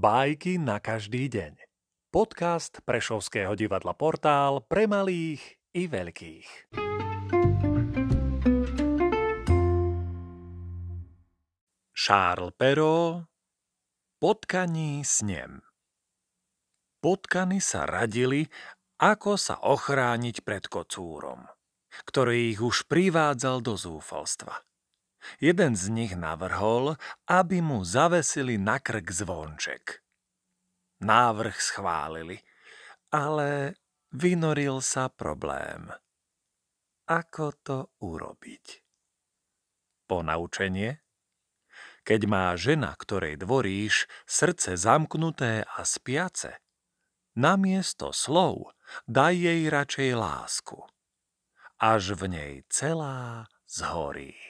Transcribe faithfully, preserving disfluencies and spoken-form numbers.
Bajky na každý deň. Podcast Prešovského divadla Portál pre malých i veľkých. Charles Perrault, Potkaní snem. Potkany sa radili, ako sa ochrániť pred kocúrom, ktorý ich už privádzal do zúfalstva. Jeden z nich navrhol, aby mu zavesili na krk zvonček. Návrh schválili, ale vynoril sa problém. Ako to urobiť? Ponaučenie? Keď má žena, ktorej dvoríš, srdce zamknuté a spiace, namiesto slov daj jej radšej lásku, až v nej celá zhorí.